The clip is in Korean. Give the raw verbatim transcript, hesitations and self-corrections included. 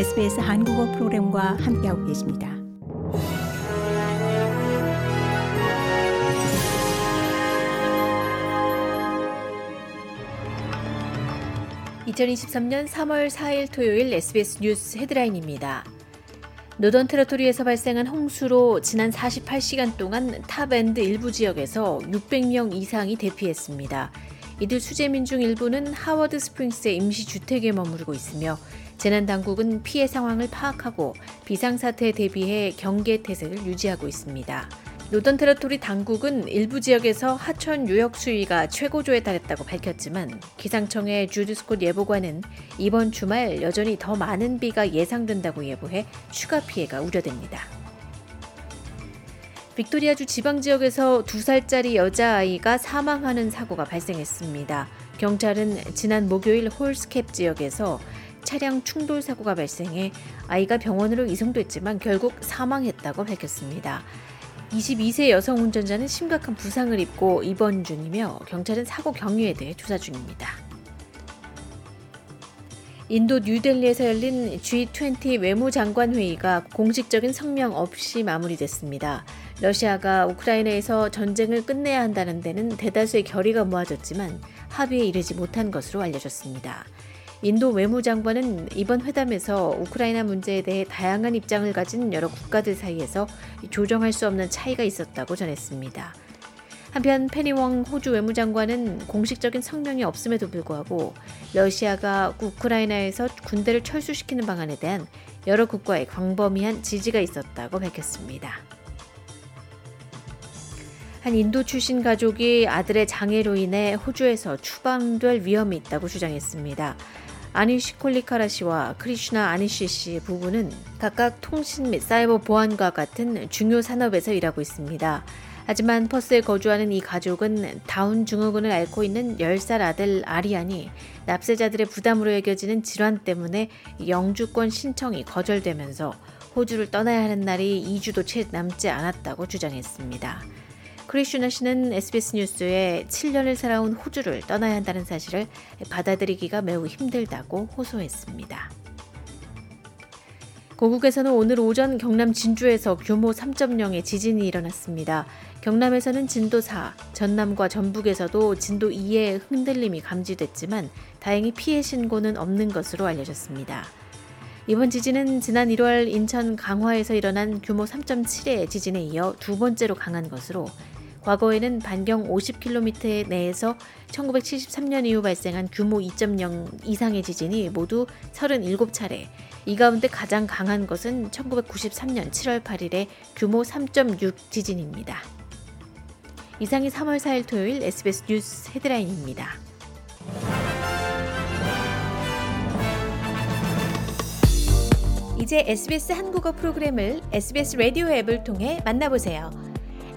에스비에스 한국어 프로그램과 함께하고 계십니다. 이천이십삼년 삼월 사일 토요일 에스비에스 뉴스 헤드라인입니다. 노던 테러토리에서 발생한 홍수로 지난 사십팔시간 동안 탑엔드 일부 지역에서 육백명 이상이 대피했습니다. 이들 수재민 중 일부는 하워드 스프링스의 임시주택에 머무르고 있으며 재난당국은 피해 상황을 파악하고 비상사태에 대비해 경계태세를 유지하고 있습니다. 노던 테러토리 당국은 일부 지역에서 하천 유역 수위가 최고조에 달했다고 밝혔지만 기상청의 주드 스콧 예보관은 이번 주말 여전히 더 많은 비가 예상된다고 예보해 추가 피해가 우려됩니다. 빅토리아주 지방지역에서 두살짜리 여자아이가 사망하는 사고가 발생했습니다. 경찰은 지난 목요일 홀스캡 지역에서 차량 충돌 사고가 발생해 아이가 병원으로 이송됐지만 결국 사망했다고 밝혔습니다. 이십이세 여성 운전자는 심각한 부상을 입고 입원 중이며 경찰은 사고 경위에 대해 조사 중입니다. 인도 뉴델리에서 열린 지 이십 외무장관 회의가 공식적인 성명 없이 마무리됐습니다. 러시아가 우크라이나에서 전쟁을 끝내야 한다는 데는 대다수의 결의가 모아졌지만 합의에 이르지 못한 것으로 알려졌습니다. 인도 외무장관은 이번 회담에서 우크라이나 문제에 대해 다양한 입장을 가진 여러 국가들 사이에서 조정할 수 없는 차이가 있었다고 전했습니다. 한편 페니웡 호주 외무장관은 공식적인 성명이 없음에도 불구하고 러시아가 우크라이나에서 군대를 철수시키는 방안에 대한 여러 국가의 광범위한 지지가 있었다고 밝혔습니다. 한 인도 출신 가족이 아들의 장애로 인해 호주에서 추방될 위험이 있다고 주장했습니다. 아니시 콜리카라 씨와 크리슈나 아니시 씨 부부는 각각 통신 및 사이버 보안과 같은 중요 산업에서 일하고 있습니다. 하지만 퍼스에 거주하는 이 가족은 다운 증후군을 앓고 있는 열살 아들 아리안이 납세자들의 부담으로 여겨지는 질환 때문에 영주권 신청이 거절되면서 호주를 떠나야 하는 날이 이주도 채 남지 않았다고 주장했습니다. 크리슈나 씨는 에스비에스 뉴스에 칠년을 살아온 호주를 떠나야 한다는 사실을 받아들이기가 매우 힘들다고 호소했습니다. 고국에서는 오늘 오전 경남 진주에서 규모 삼점영의 지진이 일어났습니다. 경남에서는 진도 사, 전남과 전북에서도 진도 이의 흔들림이 감지됐지만 다행히 피해 신고는 없는 것으로 알려졌습니다. 이번 지진은 지난 일월 인천 강화에서 일어난 규모 삼점칠의 지진에 이어 두 번째로 강한 것으로 과거에는 반경 오십 킬로미터 내에서 천구백칠십삼년 이후 발생한 규모 이점영 이상의 지진이 모두 서른일곱차례, 이 가운데 가장 강한 것은 천구백구십삼년 칠월 팔일의 규모 삼점육 지진입니다. 이상이 삼월 사일 토요일 에스비에스 뉴스 헤드라인입니다. 이제 에스비에스 한국어 프로그램을 에스비에스 라디오 앱을 통해 만나보세요.